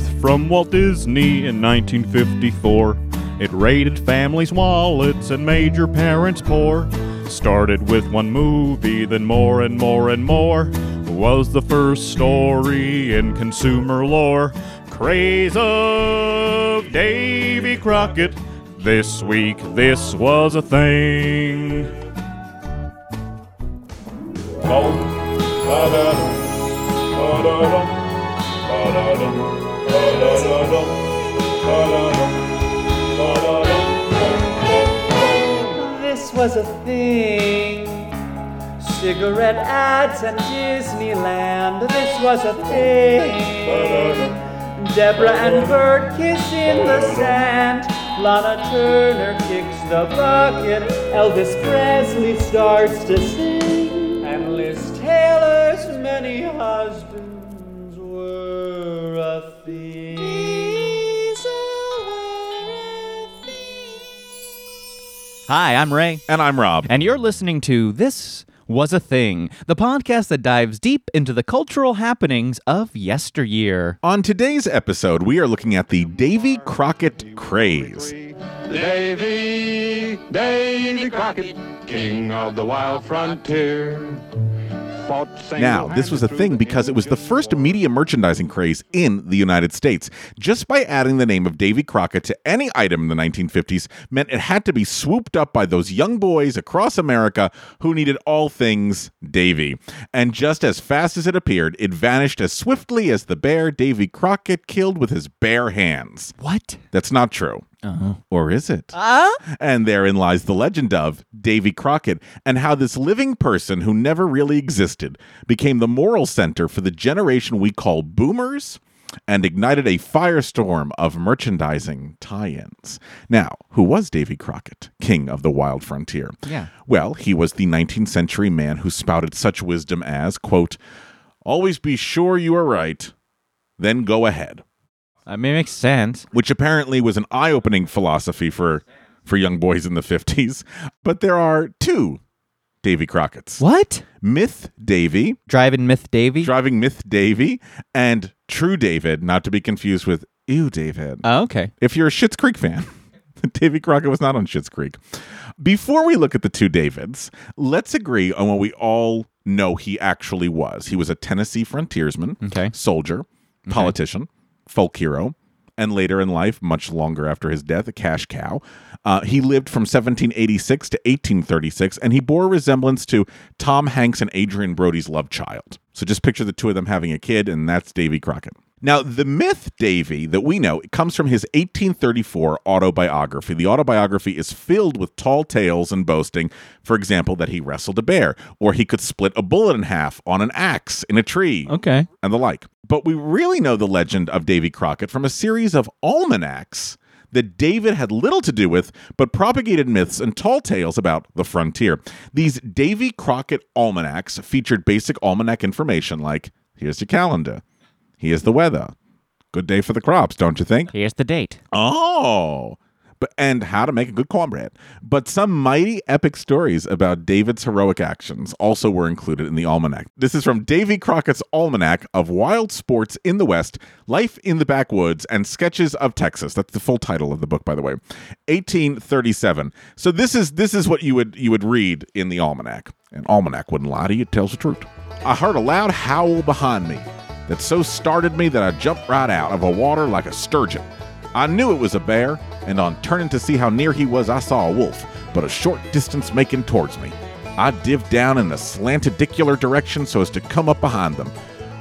North from Walt Disney in 1954. It raided families' wallets and made your parents poor. Started with one movie, then more and more and more. Was the first story in consumer lore. Craze of Davy Crockett. This week, this was a thing. This was a thing. Cigarette ads and Disneyland. This was a thing. Deborah and Bert kiss in the sand. Lana Turner kicks the bucket. Elvis Presley starts to sing. And Liz Taylor's many husbands were a thing. These were a thing. Hi, I'm Ray. And I'm Rob. And you're listening to This Was a Thing, the podcast that dives deep into the cultural happenings of yesteryear. On today's episode, we are looking at the Davy Crockett craze. Davy Crockett, king of the wild frontier. Now, this was a thing because it was the first media merchandising craze in the United States. Just by adding the name of Davy Crockett to any item in the 1950s meant it had to be swooped up by those young boys across America who needed all things Davy. And just as fast as it appeared, it vanished as swiftly as the bear Davy Crockett killed with his bare hands. What? That's not true. Uh-huh. Or is it? And therein lies the legend of Davy Crockett and how this living person who never really existed became the moral center for the generation we call boomers and ignited a firestorm of merchandising tie-ins. Now, who was Davy Crockett, king of the wild frontier? Yeah. Well, he was the 19th century man who spouted such wisdom as, quote, "Always be sure you are right, then go ahead." I mean, it makes sense. Which apparently was an eye-opening philosophy for young boys in the 50s. But there are two Davy Crocketts. What? Myth Davy. Driving Myth Davy. And True David, not to be confused with Ew David. Oh, okay. If you're a Schitt's Creek fan, Davy Crockett was not on Schitt's Creek. Before we look at the two Davids, let's agree on what we all know he actually was. He was a Tennessee frontiersman, soldier, politician, folk hero, and later in life, much longer after his death, a cash cow. He lived from 1786 to 1836, and he bore resemblance to Tom Hanks and Adrian Brody's love child. So just picture the two of them having a kid, and that's Davy Crockett. Now, the myth Davy that we know, it comes from his 1834 autobiography. The autobiography is filled with tall tales and boasting, for example, that he wrestled a bear, or he could split a bullet in half on an axe in a tree, and the like. But we really know the legend of Davy Crockett from a series of almanacs that David had little to do with, but propagated myths and tall tales about the frontier. These Davy Crockett almanacs featured basic almanac information like, here's your calendar. Here's the weather. Good day for the crops, don't you think? Here's the date. Oh, and how to make a good cornbread. But some mighty epic stories about David's heroic actions also were included in the almanac. This is from Davy Crockett's Almanac of Wild Sports in the West, Life in the Backwoods, and Sketches of Texas. That's the full title of the book, by the way. 1837. So this is what you would read in the almanac. An almanac wouldn't lie to you. It tells the truth. I heard a loud howl behind me that so started me that I jumped right out of the water like a sturgeon. I knew it was a bear, and on turning to see how near he was, I saw a wolf, but a short distance making towards me. I dived down in a slantidicular direction so as to come up behind them.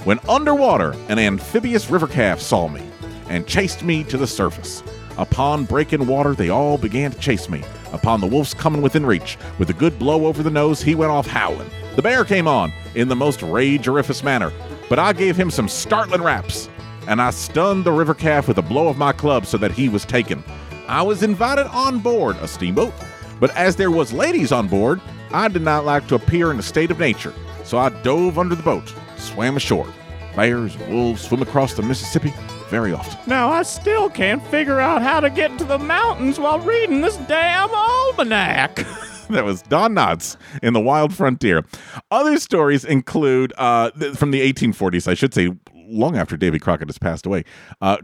When underwater, an amphibious river calf saw me and chased me to the surface. Upon breaking water, they all began to chase me. Upon the wolf's coming within reach, with a good blow over the nose, he went off howling. The bear came on in the most ragerific manner, but I gave him some startling raps, and I stunned the river calf with a blow of my club so that he was taken. I was invited on board a steamboat, but as there was ladies on board, I did not like to appear in a state of nature, so I dove under the boat, swam ashore. Bears and wolves swim across the Mississippi very often. Now, I still can't figure out how to get to the mountains while reading this damn almanac. That was Don Knotts in The Wild Frontier. Other stories include, from the 1840s, I should say, long after Davy Crockett has passed away.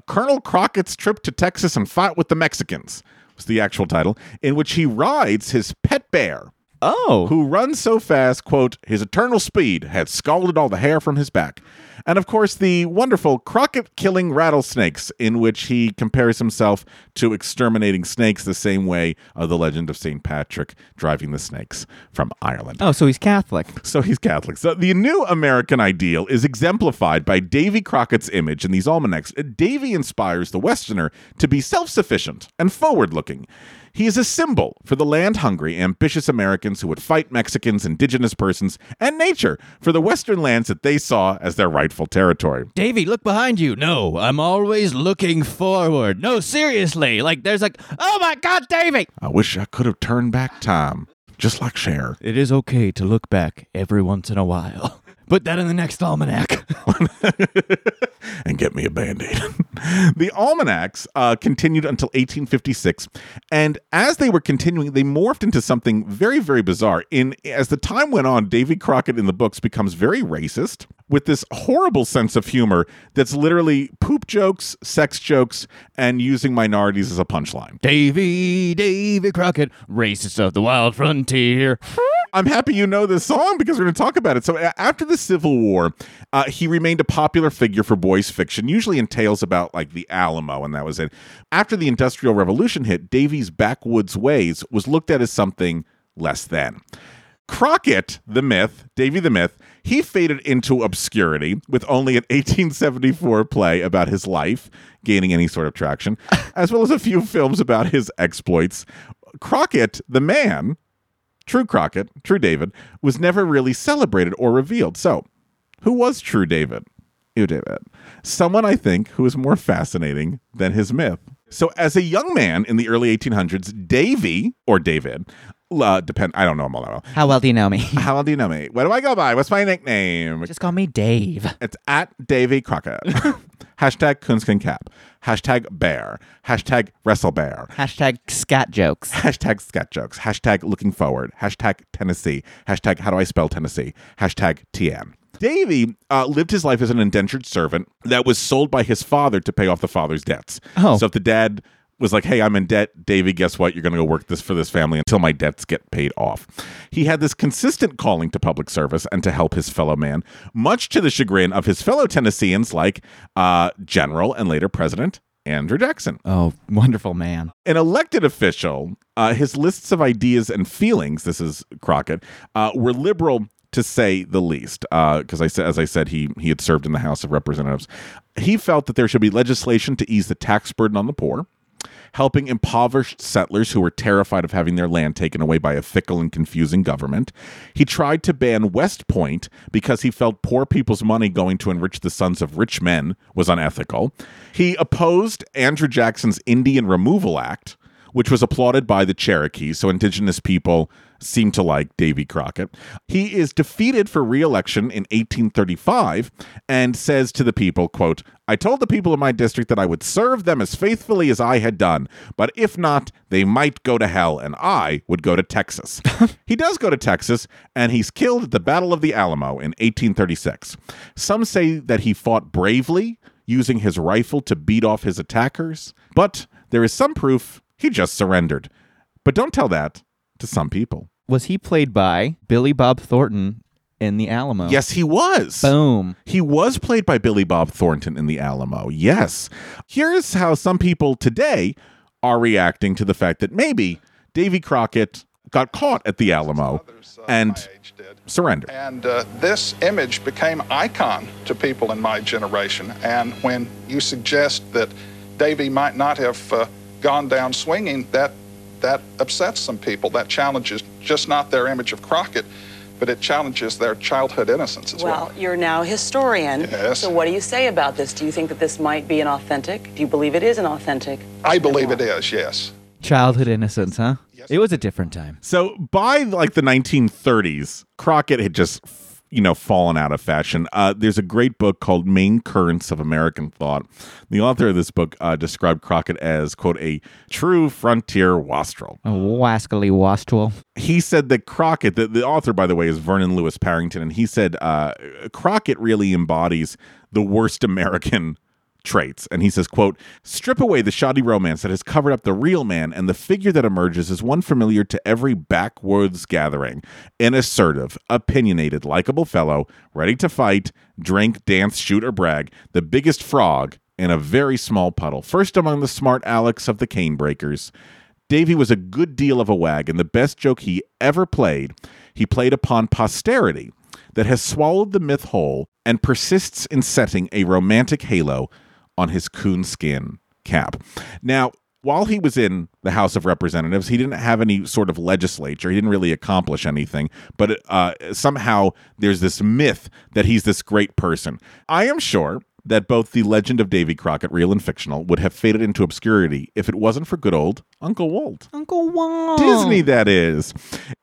Colonel Crockett's Trip to Texas and Fight with the Mexicans was the actual title, in which he rides his pet bear. Oh. Who runs so fast, quote, his eternal speed had scalded all the hair from his back. And, of course, the wonderful Crockett Killing Rattlesnakes, in which he compares himself to exterminating snakes the same way the legend of St. Patrick driving the snakes from Ireland. Oh, so he's Catholic. So the new American ideal is exemplified by Davy Crockett's image in these almanacs. Davy inspires the Westerner to be self-sufficient and forward-looking. He is a symbol for the land-hungry, ambitious Americans who would fight Mexicans, indigenous persons, and nature for the Western lands that they saw as their rightful territory. Davy, look behind you. No, I'm always looking forward. No, seriously. Oh my God, Davy! I wish I could have turned back time, just like Cher. It is okay to look back every once in a while. Put that in the next almanac. And get me a Band-Aid. The almanacs continued until 1856. And as they were continuing, they morphed into something very, very bizarre. As the time went on, Davy Crockett in the books becomes very racist with this horrible sense of humor that's literally poop jokes, sex jokes, and using minorities as a punchline. Davy Crockett, racist of the wild frontier. I'm happy you know this song because we're going to talk about it. So after the Civil War, he remained a popular figure for boys' fiction, usually in tales about the Alamo, and that was it. After the Industrial Revolution hit, Davy's backwoods ways was looked at as something less than. Crockett, the myth, Davy the myth, he faded into obscurity with only an 1874 play about his life gaining any sort of traction, as well as a few films about his exploits. Crockett, the man... True Crockett, True David, was never really celebrated or revealed. So, who was True David? Ew, David. Someone, I think, who is more fascinating than his myth. So, as a young man in the early 1800s, Davy, or David, I don't know him all that well. How well do you know me? What do I go by? What's my nickname? Just call me Dave. It's at Davy Crockett. Hashtag Kunstkincap. Hashtag bear. Hashtag WrestleBear. Hashtag scat jokes. Hashtag scat jokes. Hashtag looking forward. Hashtag Tennessee. Hashtag how do I spell Tennessee? Hashtag TN. Davy lived his life as an indentured servant that was sold by his father to pay off the father's debts. Oh. So if the dad was like, hey, I'm in debt, Davy, guess what? You're going to go work this for this family until my debts get paid off. He had this consistent calling to public service and to help his fellow man, much to the chagrin of his fellow Tennesseans like General and later President Andrew Jackson. Oh, wonderful man. An elected official, his lists of ideas and feelings, this is Crockett, were liberal to say the least, because as I said, he had served in the House of Representatives. He felt that there should be legislation to ease the tax burden on the poor, helping impoverished settlers who were terrified of having their land taken away by a fickle and confusing government. He tried to ban West Point because he felt poor people's money going to enrich the sons of rich men was unethical. He opposed Andrew Jackson's Indian Removal Act, which was applauded by the Cherokees, so indigenous people seemed to like Davy Crockett. He is defeated for re-election in 1835 and says to the people, quote, I told the people of my district that I would serve them as faithfully as I had done, but if not, they might go to hell, and I would go to Texas. He does go to Texas, and he's killed at the Battle of the Alamo in 1836. Some say that he fought bravely, using his rifle to beat off his attackers, but there is some proof he just surrendered. But don't tell that to some people. Was he played by Billy Bob Thornton in The Alamo? Yes, he was. Boom. He was played by Billy Bob Thornton in The Alamo. Yes. Here's how some people today are reacting to the fact that maybe Davy Crockett got caught at The Alamo and surrendered. And this image became icon to people in my generation. And when you suggest that Davy might not have... gone down swinging, that upsets some people. That challenges just not their image of Crockett, but it challenges their childhood innocence as well. Well, you're now a historian. Yes. So what do you say about this? Do you think that this might be inauthentic? Do you believe it is inauthentic? I believe it is, yes. Childhood innocence, huh? Yes. It was a different time. So by the 1930s, Crockett had just you know, fallen out of fashion. There's a great book called Main Currents of American Thought. The author of this book described Crockett as, quote, a true frontier wastrel. A wascally wastrel. He said that Crockett, the author, by the way, is Vernon Lewis Parrington, and he said Crockett really embodies the worst American traits. And he says, quote, strip away the shoddy romance that has covered up the real man, and the figure that emerges is one familiar to every backwoods gathering, an assertive, opinionated, likable fellow, ready to fight, drink, dance, shoot, or brag, the biggest frog in a very small puddle, first among the smart Alex of the cane breakers. Davy was a good deal of a wag, and the best joke he ever played, he played upon posterity that has swallowed the myth whole and persists in setting a romantic halo on his coonskin cap. Now, while he was in the House of Representatives, he didn't have any sort of legislature. He didn't really accomplish anything. But somehow there's this myth that he's this great person. I am sure that both the legend of Davy Crockett, real and fictional, would have faded into obscurity if it wasn't for good old Uncle Walt. Uncle Walt. Disney, that is.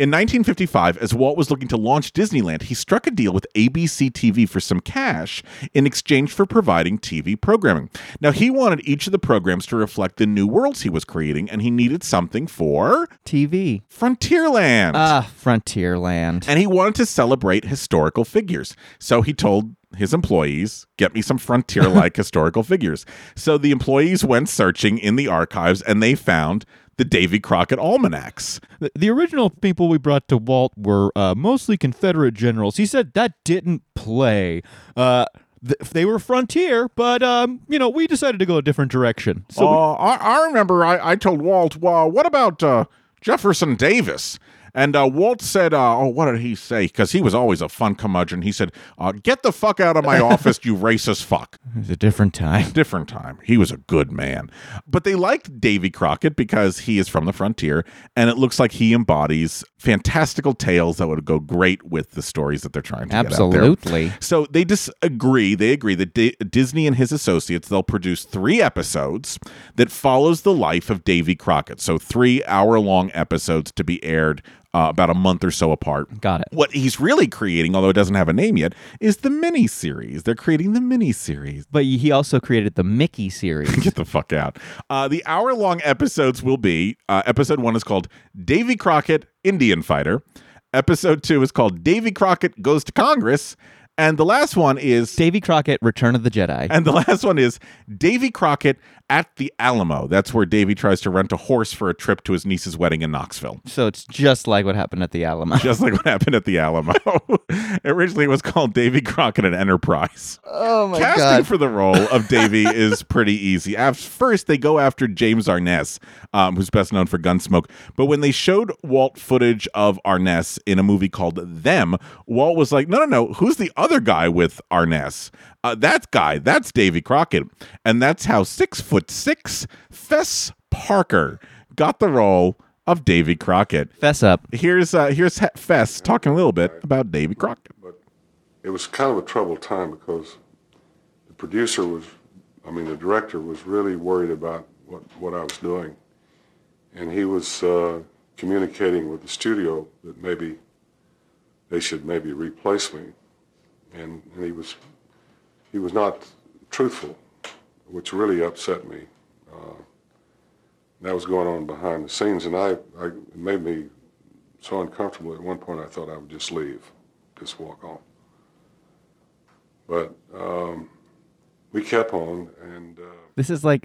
In 1955, as Walt was looking to launch Disneyland, he struck a deal with ABC TV for some cash in exchange for providing TV programming. Now, he wanted each of the programs to reflect the new worlds he was creating, and he needed something for... TV. Frontierland. Frontierland. And he wanted to celebrate historical figures. So he told his employees, get me some frontier-like historical figures. So the employees went searching in the archives, and they found the Davy Crockett almanacs. The original people we brought to Walt were mostly Confederate generals. He said that didn't play. They were frontier, but, you know, we decided to go a different direction. So I remember I told Walt, well, what about Jefferson Davis? And Walt said, what did he say? Because he was always a fun curmudgeon. He said, get the fuck out of my office, you racist fuck. It was a different time. Different time. He was a good man. But they liked Davy Crockett because he is from the frontier, and it looks like he embodies fantastical tales that would go great with the stories that they're trying to get out there. Absolutely. So they disagree. They agree that Disney and his associates, they'll produce 3 episodes that follows the life of Davy Crockett. So 3 hour-long episodes to be aired about a month or so apart. Got it. What he's really creating, although it doesn't have a name yet, is the miniseries. They're creating the miniseries. But he also created the Mickey series. Get the fuck out. The hour-long episodes will be, episode 1 is called Davy Crockett, Indian Fighter. Episode 2 is called Davy Crockett Goes to Congress. And the last one is... Davy Crockett, Return of the Jedi. And the last one is Davy Crockett at the Alamo. That's where Davy tries to rent a horse for a trip to his niece's wedding in Knoxville. So it's just like what happened at the Alamo. Just like what happened at the Alamo. Originally, it was called Davy Crockett and Enterprise. Oh, my God. Casting for the role of Davy is pretty easy. At first, they go after James Arness, who's best known for Gunsmoke. But when they showed Walt footage of Arness in a movie called Them, Walt was like, no, who's the other guy with Arness? That guy, that's Davy Crockett. And that's how 6'6" Fess Parker got the role of Davy Crockett. Fess up. Here's Fess talking a little bit about Davy Crockett. But it was kind of a troubled time because the director was really worried about what I was doing. And he was communicating with the studio that maybe they should replace me. And he was not truthful, which really upset me. That was going on behind the scenes, and it made me so uncomfortable. At one point, I thought I would just leave, just walk on. But we kept on, and this is like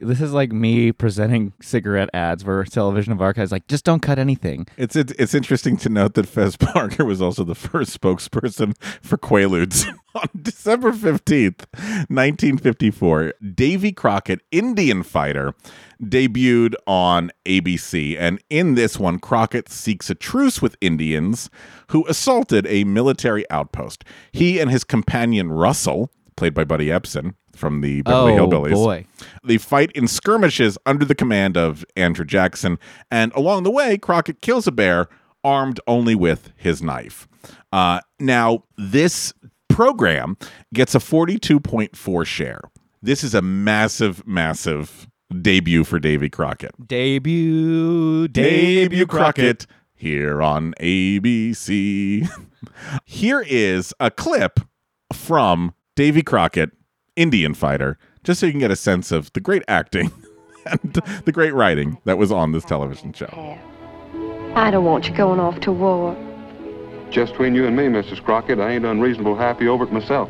me presenting cigarette ads for television of archives. Like, just don't cut anything. It's interesting to note that Fess Parker was also the first spokesperson for Quaaludes. On December 15th, 1954, Davy Crockett, Indian Fighter, debuted on ABC. And in this one, Crockett seeks a truce with Indians who assaulted a military outpost. He and his companion Russell, played by Buddy Ebsen from the Beverly Hillbillies. Oh, boy. They fight in skirmishes under the command of Andrew Jackson. And along the way, Crockett kills a bear armed only with his knife. Now, this program gets a 42.4% share. This is a massive, massive debut for Davy Crockett. Debut Crockett. here on ABC. Here is a clip from Davy Crockett, Indian Fighter, just so you can get a sense of the great acting and the great writing that was on this television show. I don't want you going off to war. Just between you and me, Mrs. Crockett, I ain't unreasonable happy over it myself.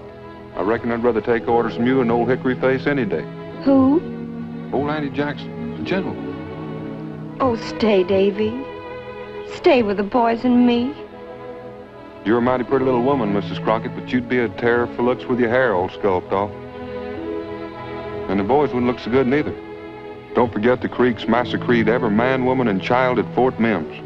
I reckon I'd rather take orders from you and old Hickory Face any day. Who? Old Andy Jackson, the general. Oh, stay, Davy. Stay with the boys and me. You're a mighty pretty little woman, Mrs. Crockett, but you'd be a terror for looks with your hair all sculpted off. And the boys wouldn't look so good neither. Don't forget the Creeks massacred every man, woman, and child at Fort Mims.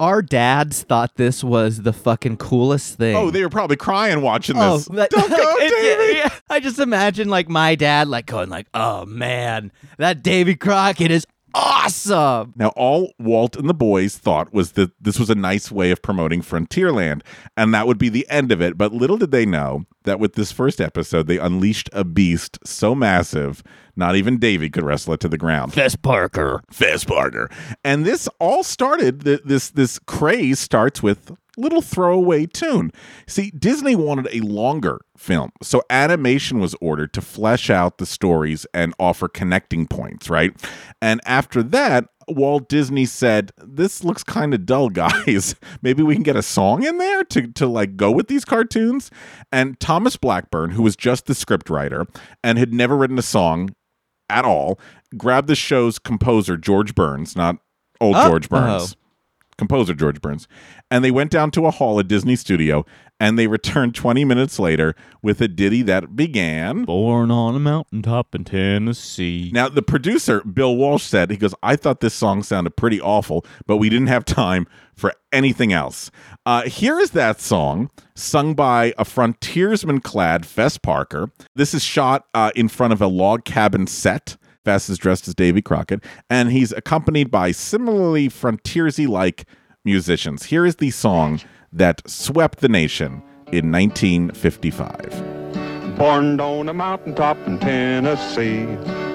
Our dads thought this was the fucking coolest thing. Oh, they were probably crying watching this. Oh, that, don't go, Davy! Yeah, I just imagine, my dad, going, oh, man, that Davy Crockett is awesome. Now, all Walt and the boys thought was that this was a nice way of promoting Frontierland, and that would be the end of it. But little did they know that with this first episode, they unleashed a beast so massive, not even Davy could wrestle it to the ground. Fess Parker. And this all started, this craze starts with little throwaway tune. See, Disney wanted a longer film, so animation was ordered to flesh out the stories and offer connecting points, right? And after that, Walt Disney said, this looks kind of dull, guys. Maybe we can get a song in there to go with these cartoons. And Thomas Blackburn, who was just the script writer and had never written a song at all, grabbed the show's composer, George Burns, not old George Burns. Composer George Burns, and they went down to a hall at Disney Studio, and they returned 20 minutes later with a ditty that began, "Born on a mountaintop in Tennessee." Now, the producer, Bill Walsh, said, he goes, I thought this song sounded pretty awful, but we didn't have time for anything else. Here is that song, sung by a frontiersman-clad Fess Parker. This is shot in front of a log cabin set. Fess is dressed as Davy Crockett, and he's accompanied by similarly frontiersy-like musicians. Here is the song that swept the nation in 1955. Born on a mountaintop in Tennessee,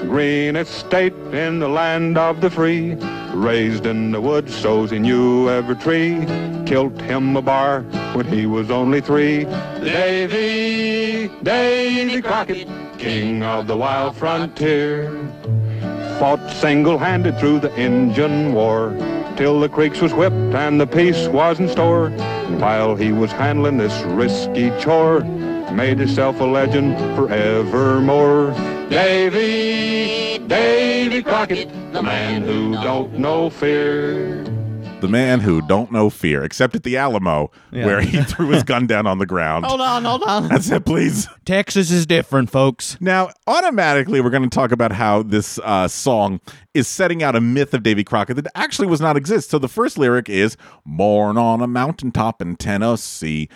green estate in the land of the free, raised in the woods, so he knew every tree, killed him a bar when he was only three. Davy Crockett, king of the wild frontier, fought single-handed through the Indian war, till the Creeks was whipped and the peace was in store. And while he was handling this risky chore, made himself a legend forevermore. Davy Crockett, the man who don't know fear. The man who don't know fear, except at the Alamo, where he threw his gun down on the ground. Hold on. That's it, please. Texas is different, folks. Now, automatically, we're going to talk about how this song is setting out a myth of Davy Crockett that actually was not exist. So the first lyric is, born on a mountaintop in Tennessee.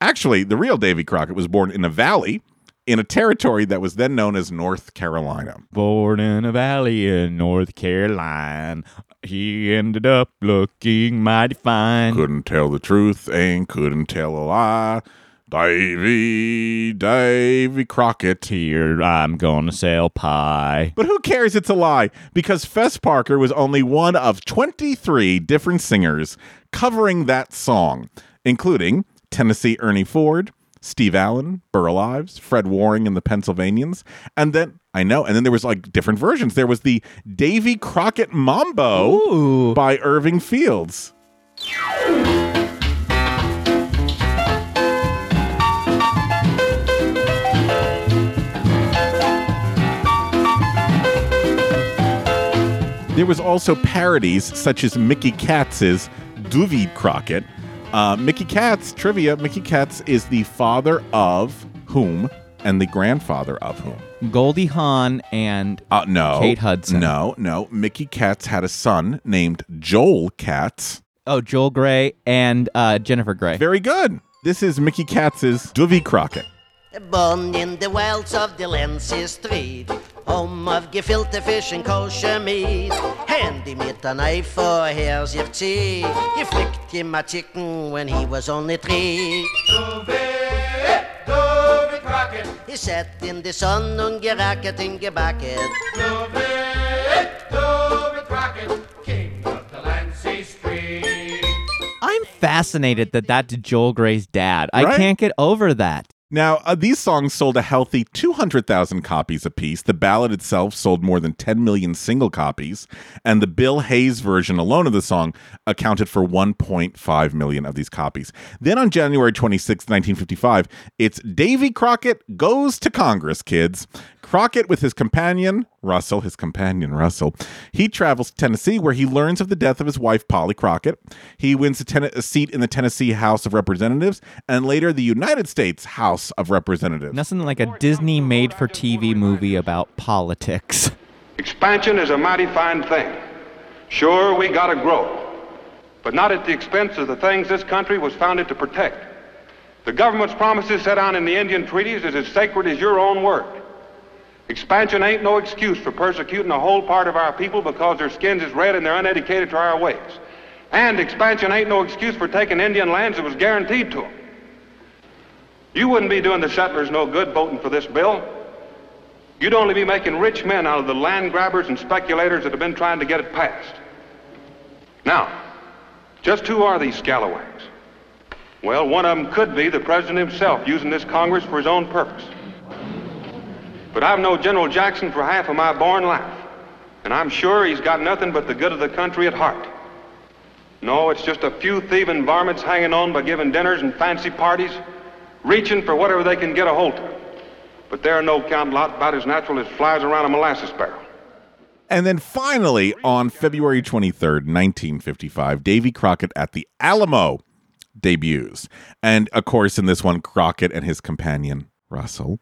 Actually, the real Davy Crockett was born in a valley in a territory that was then known as North Carolina. Born in a valley in North Carolina. He ended up looking mighty fine. Couldn't tell the truth and couldn't tell a lie. Davy Crockett. Here I'm gonna sell pie. But who cares, it's a lie, because Fess Parker was only one of 23 different singers covering that song, including Tennessee Ernie Ford, Steve Allen, Burl Ives, Fred Waring and the Pennsylvanians, and then... I know. And then there was different versions. There was the Davy Crockett Mambo by Irving Fields. There was also parodies such as Mickey Katz's Davy Crockett. Mickey Katz, trivia, Mickey Katz is the father of whom? And the grandfather of whom? Goldie Hawn and Kate Hudson. No. Mickey Katz had a son named Joel Katz. Oh, Joel Gray and Jennifer Gray. Very good. This is Mickey Katz's Davy Crockett. Born in the wilds of Delancey Street, home of gefilte fish and kosher meat. Handy me a knife for hairs you've tea. He flicked him a chicken when he was only three. Davy Crockett. He sat in the sun and geracket in the bucket. Davy Crockett, king of the Delancey Street. fascinated that that's Joel Gray's dad. Right? I can't get over that. Now, these songs sold a healthy 200,000 copies apiece. The ballad itself sold more than 10 million single copies, and the Bill Hayes version alone of the song accounted for 1.5 million of these copies. Then on January 26, 1955, it's Davy Crockett Goes to Congress, kids. Crockett with his companion Russell, he travels to Tennessee, where he learns of the death of his wife, Polly Crockett. He wins a seat in the Tennessee House of Representatives, and later the United States House of Representatives. Nothing like a Disney made-for-TV movie about politics. Expansion is a mighty fine thing. Sure, we gotta grow, but not at the expense of the things this country was founded to protect. The government's promises set out in the Indian treaties is as sacred as your own word. Expansion ain't no excuse for persecuting a whole part of our people because their skins is red and they're uneducated to our ways. And expansion ain't no excuse for taking Indian lands that was guaranteed to them. You wouldn't be doing the settlers no good voting for this bill. You'd only be making rich men out of the land grabbers and speculators that have been trying to get it passed. Now, just who are these scalawags? Well, one of them could be the president himself, using this Congress for his own purpose. But I've known General Jackson for half of my born life, and I'm sure he's got nothing but the good of the country at heart. No, it's just a few thieving varmints hanging on by giving dinners and fancy parties, reaching for whatever they can get a hold of. But they're no count lot, about as natural as flies around a molasses barrel. And then finally, on February 23rd, 1955, Davy Crockett at the Alamo debuts. And, of course, in this one, Crockett and his companion, Russell.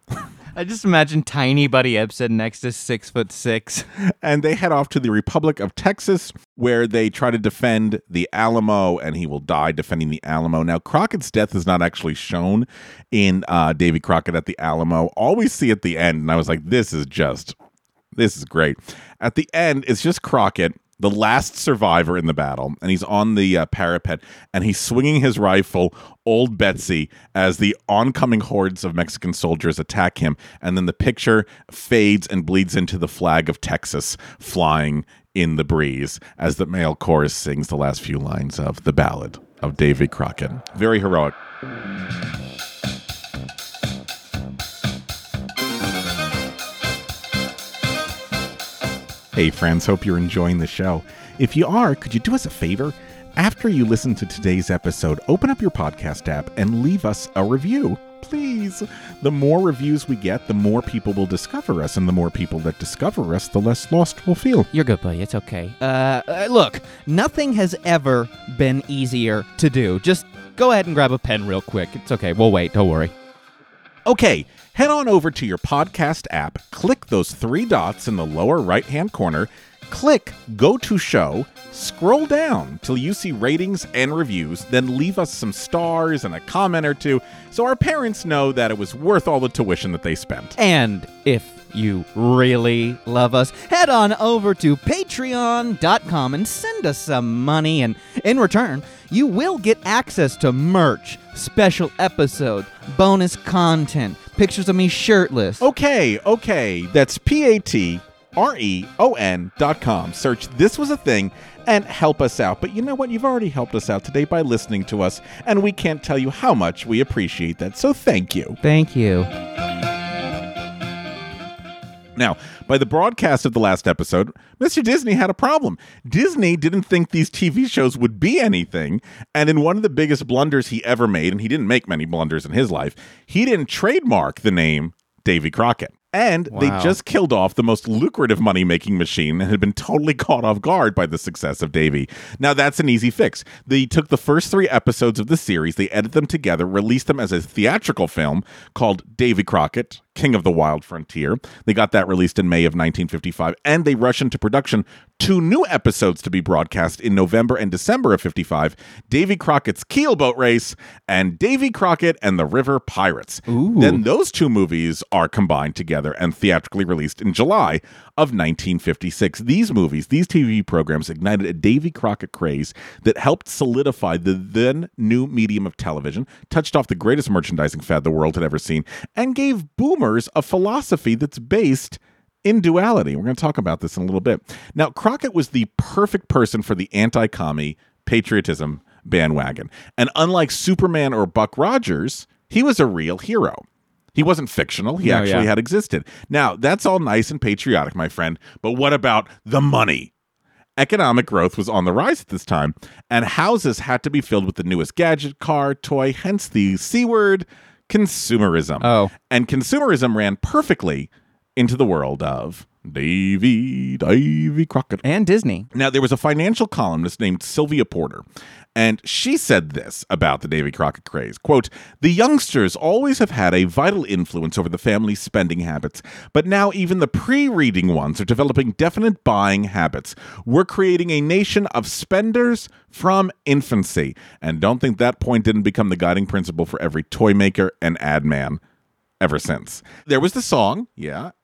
I just imagine tiny Buddy Ebsen next to 6'6". And they head off to the Republic of Texas, where they try to defend the Alamo, and he will die defending the Alamo. Now, Crockett's death is not actually shown in Davy Crockett at the Alamo. All we see at the end, and I was like, this is great. At the end, it's just Crockett, the last survivor in the battle, and he's on the parapet, and he's swinging his rifle, Old Betsy, as the oncoming hordes of Mexican soldiers attack him, and then the picture fades and bleeds into the flag of Texas flying in the breeze as the male chorus sings the last few lines of the ballad of Davy Crockett. Very heroic. Hey friends, hope you're enjoying the show. If you are, could you do us a favor? After you listen to today's episode, open up your podcast app and leave us a review, please. The more reviews we get, the more people will discover us, and the more people that discover us, the less lost we'll feel. You're good, buddy. It's okay. Look, nothing has ever been easier to do. Just go ahead and grab a pen real quick. It's okay. We'll wait. Don't worry. Okay. Head on over to your podcast app, click those three dots in the lower right-hand corner, click Go to Show, scroll down till you see ratings and reviews, then leave us some stars and a comment or two so our parents know that it was worth all the tuition that they spent. And if you really love us, head on over to patreon.com and send us some money, and in return, you will get access to merch, special episodes, bonus content, pictures of me shirtless. Okay. That's patreon.com. Search This Was a Thing and help us out. But you know what? You've already helped us out today by listening to us, and we can't tell you how much we appreciate that. So thank you. Thank you. Now, by the broadcast of the last episode, Mr. Disney had a problem. Disney didn't think these TV shows would be anything, and in one of the biggest blunders he ever made, and he didn't make many blunders in his life, he didn't trademark the name Davy Crockett. And Wow. They just killed off the most lucrative money-making machine and had been totally caught off guard by the success of Davy. Now, that's an easy fix. They took the first three episodes of the series, they edited them together, released them as a theatrical film called Davy Crockett, King of the Wild Frontier. They got that released in May of 1955, and they rushed into production two new episodes to be broadcast in November and December of 55, Davy Crockett's Keelboat Race and Davy Crockett and the River Pirates. Ooh. Then those two movies are combined together and theatrically released in July of 1956. These movies, these TV programs, ignited a Davy Crockett craze that helped solidify the then new medium of television, touched off the greatest merchandising fad the world had ever seen, and gave boom a philosophy that's based in duality. We're going to talk about this in a little bit. Now, Crockett was the perfect person for the anti-commie patriotism bandwagon. And unlike Superman or Buck Rogers, he was a real hero. He wasn't fictional. He actually had existed. Now, that's all nice and patriotic, my friend. But what about the money? Economic growth was on the rise at this time, and houses had to be filled with the newest gadget, car, toy, hence the C word, consumerism. Oh. And consumerism ran perfectly into the world of Davy Crockett. And Disney. Now, there was a financial columnist named Sylvia Porter, and she said this about the Davy Crockett craze. Quote, "The youngsters always have had a vital influence over the family's spending habits, but now even the pre-reading ones are developing definite buying habits. We're creating a nation of spenders from infancy. And don't think that point didn't become the guiding principle for every toy maker and ad man ever since." There was the song,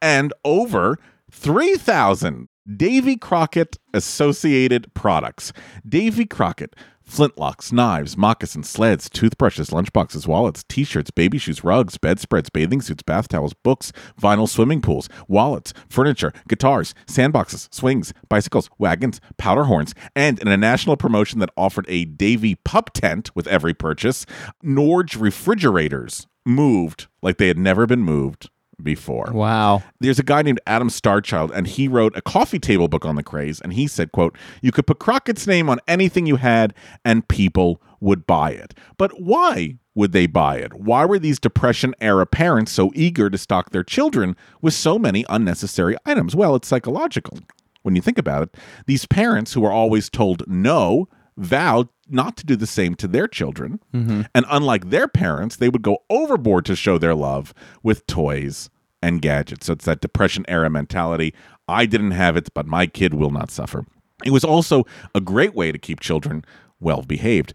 and over 3,000 Davy Crockett-associated products. Davy Crockett, flintlocks, knives, moccasins, sleds, toothbrushes, lunchboxes, wallets, t-shirts, baby shoes, rugs, bedspreads, bathing suits, bath towels, books, vinyl, swimming pools, wallets, furniture, guitars, sandboxes, swings, bicycles, wagons, powder horns, and in a national promotion that offered a Davy pup tent with every purchase, Norge refrigerators moved like they had never been moved before. Wow. There's a guy named Adam Starchild, and he wrote a coffee table book on the craze, and he said, quote, "You could put Crockett's name on anything you had, and people would buy it." But why would they buy it? Why were these Depression-era parents so eager to stock their children with so many unnecessary items? Well, it's psychological. When you think about it, these parents who were always told no vowed not to do the same to their children. Mm-hmm. And unlike their parents, they would go overboard to show their love with toys and gadgets. So it's that Depression-era mentality. I didn't have it, but my kid will not suffer. It was also a great way to keep children well-behaved.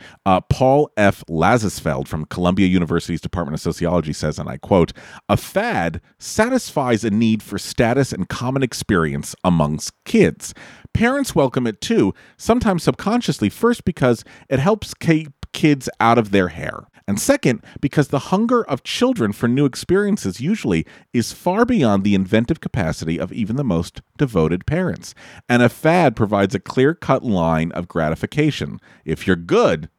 Paul F. Lazisfeld from Columbia University's Department of Sociology says, and I quote, "A fad satisfies a need for status and common experience amongst kids. Parents welcome it too, sometimes subconsciously, first because it helps keep kids out of their hair. And second, because the hunger of children for new experiences usually is far beyond the inventive capacity of even the most devoted parents. And a fad provides a clear-cut line of gratification. If you're good,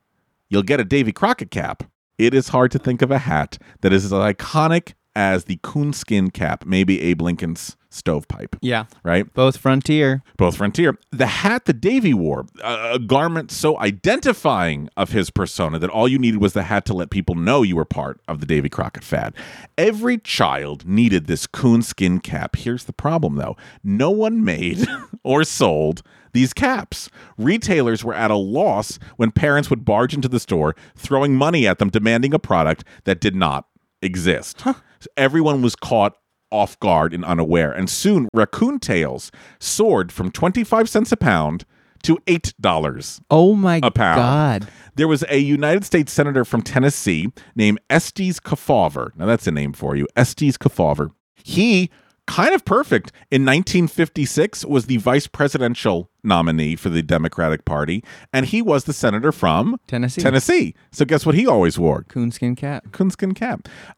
you'll get a Davy Crockett cap. It is hard to think of a hat that is as iconic as the coonskin cap, maybe Abe Lincoln's stovepipe." Yeah. Right? Both frontier. The hat that Davy wore, a garment so identifying of his persona that all you needed was the hat to let people know you were part of the Davy Crockett fad. Every child needed this coonskin cap. Here's the problem, though. No one made or sold these caps. Retailers were at a loss when parents would barge into the store, throwing money at them, demanding a product that did not exist. Huh. Everyone was caught off guard and unaware, and soon raccoon tails soared from 25 cents a pound to $8 a pound. God. There was a United States senator from Tennessee named Estes Kefauver. Now that's a name for you, Estes Kefauver. He, kind of perfect, in 1956 was the vice presidential nominee for the Democratic Party, and he was the senator from Tennessee. So guess what he always wore? Coonskin cap.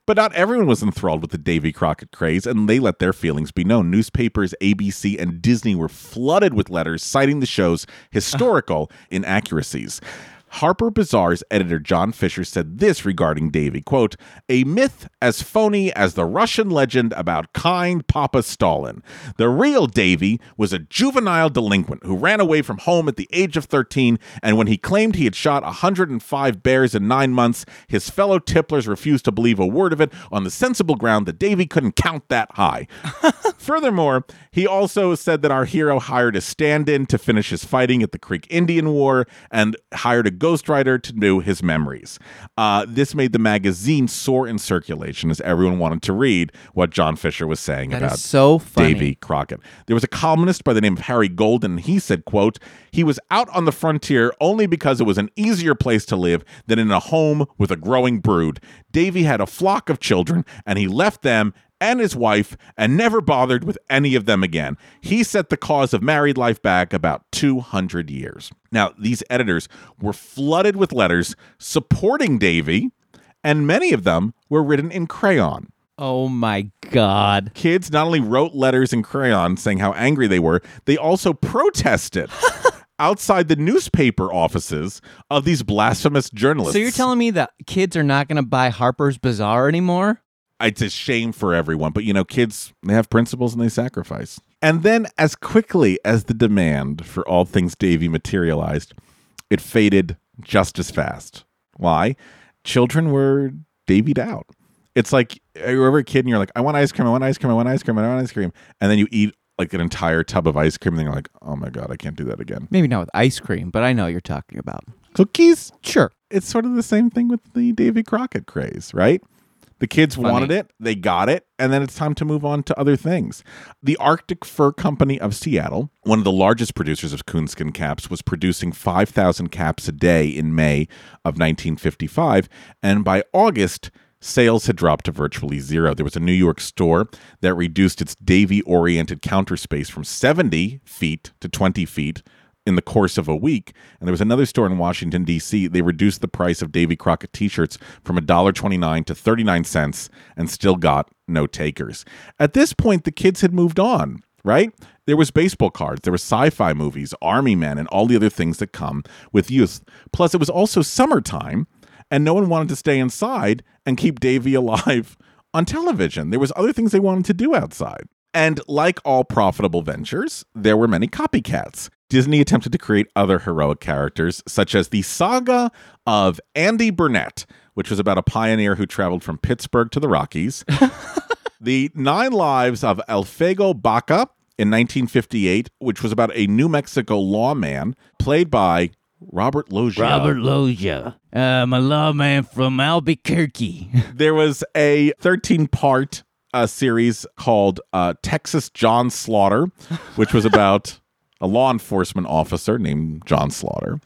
But not everyone was enthralled with the Davy Crockett craze, and they let their feelings be known. Newspapers, ABC, and Disney were flooded with letters citing the show's historical inaccuracies. Harper Bazaar's editor John Fisher said this regarding Davy, quote, "A myth as phony as the Russian legend about kind Papa Stalin. The real Davy was a juvenile delinquent who ran away from home at the age of 13, and when he claimed he had shot 105 bears in 9 months, his fellow tipplers refused to believe a word of it on the sensible ground that Davy couldn't count that high." Furthermore, he also said that our hero hired a stand-in to finish his fighting at the Creek Indian War and hired a ghostwriter to do his memories. This made the magazine soar in circulation as everyone wanted to read what John Fisher was saying about Davy Crockett. There was a columnist by the name of Harry Golden, and he said, quote, "He was out on the frontier only because it was an easier place to live than in a home with a growing brood. Davy had a flock of children, and he left them and his wife and never bothered with any of them again. He set the cause of married life back about 200 years. Now, these editors were flooded with letters supporting Davy, and many of them were written in crayon. Oh my God. Kids not only wrote letters in crayon saying how angry they were, they also protested outside the newspaper offices of these blasphemous journalists. So you're telling me that kids are not going to buy Harper's Bazaar anymore? It's a shame for everyone, but, you know, kids, they have principles and they sacrifice. And then as quickly as the demand for all things Davy materialized, it faded just as fast. Why? Children were Davied out. It's like you're ever a kid and you're like, I want ice cream, I want ice cream, I want ice cream, I want ice cream. And then you eat like an entire tub of ice cream and then you're like, oh my God, I can't do that again. Maybe not with ice cream, but I know what you're talking about. Cookies? Sure. It's sort of the same thing with the Davy Crockett craze, right? The kids wanted it, they got it, and then it's time to move on to other things. The Arctic Fur Company of Seattle, one of the largest producers of coonskin caps, was producing 5,000 caps a day in May of 1955, and by August, sales had dropped to virtually zero. There was a New York store that reduced its Davy-oriented counter space from 70 feet to 20 feet in the course of a week. And there was another store in Washington, D.C. They reduced the price of Davy Crockett t-shirts from $1.29 to 39 cents and still got no takers. At this point, the kids had moved on, right? There was baseball cards, there were sci-fi movies, army men, and all the other things that come with youth. Plus, it was also summertime, and no one wanted to stay inside and keep Davy alive on television. There was other things they wanted to do outside. And like all profitable ventures, there were many copycats. Disney attempted to create other heroic characters, such as the Saga of Andy Burnett, which was about a pioneer who traveled from Pittsburgh to the Rockies. The 9 Lives of Alfego Baca in 1958, which was about a New Mexico lawman played by Robert Loggia. Robert Loggia. I'm a lawman from Albuquerque. There was a 13-part series called Texas John Slaughter, which was about a law enforcement officer named John Slaughter.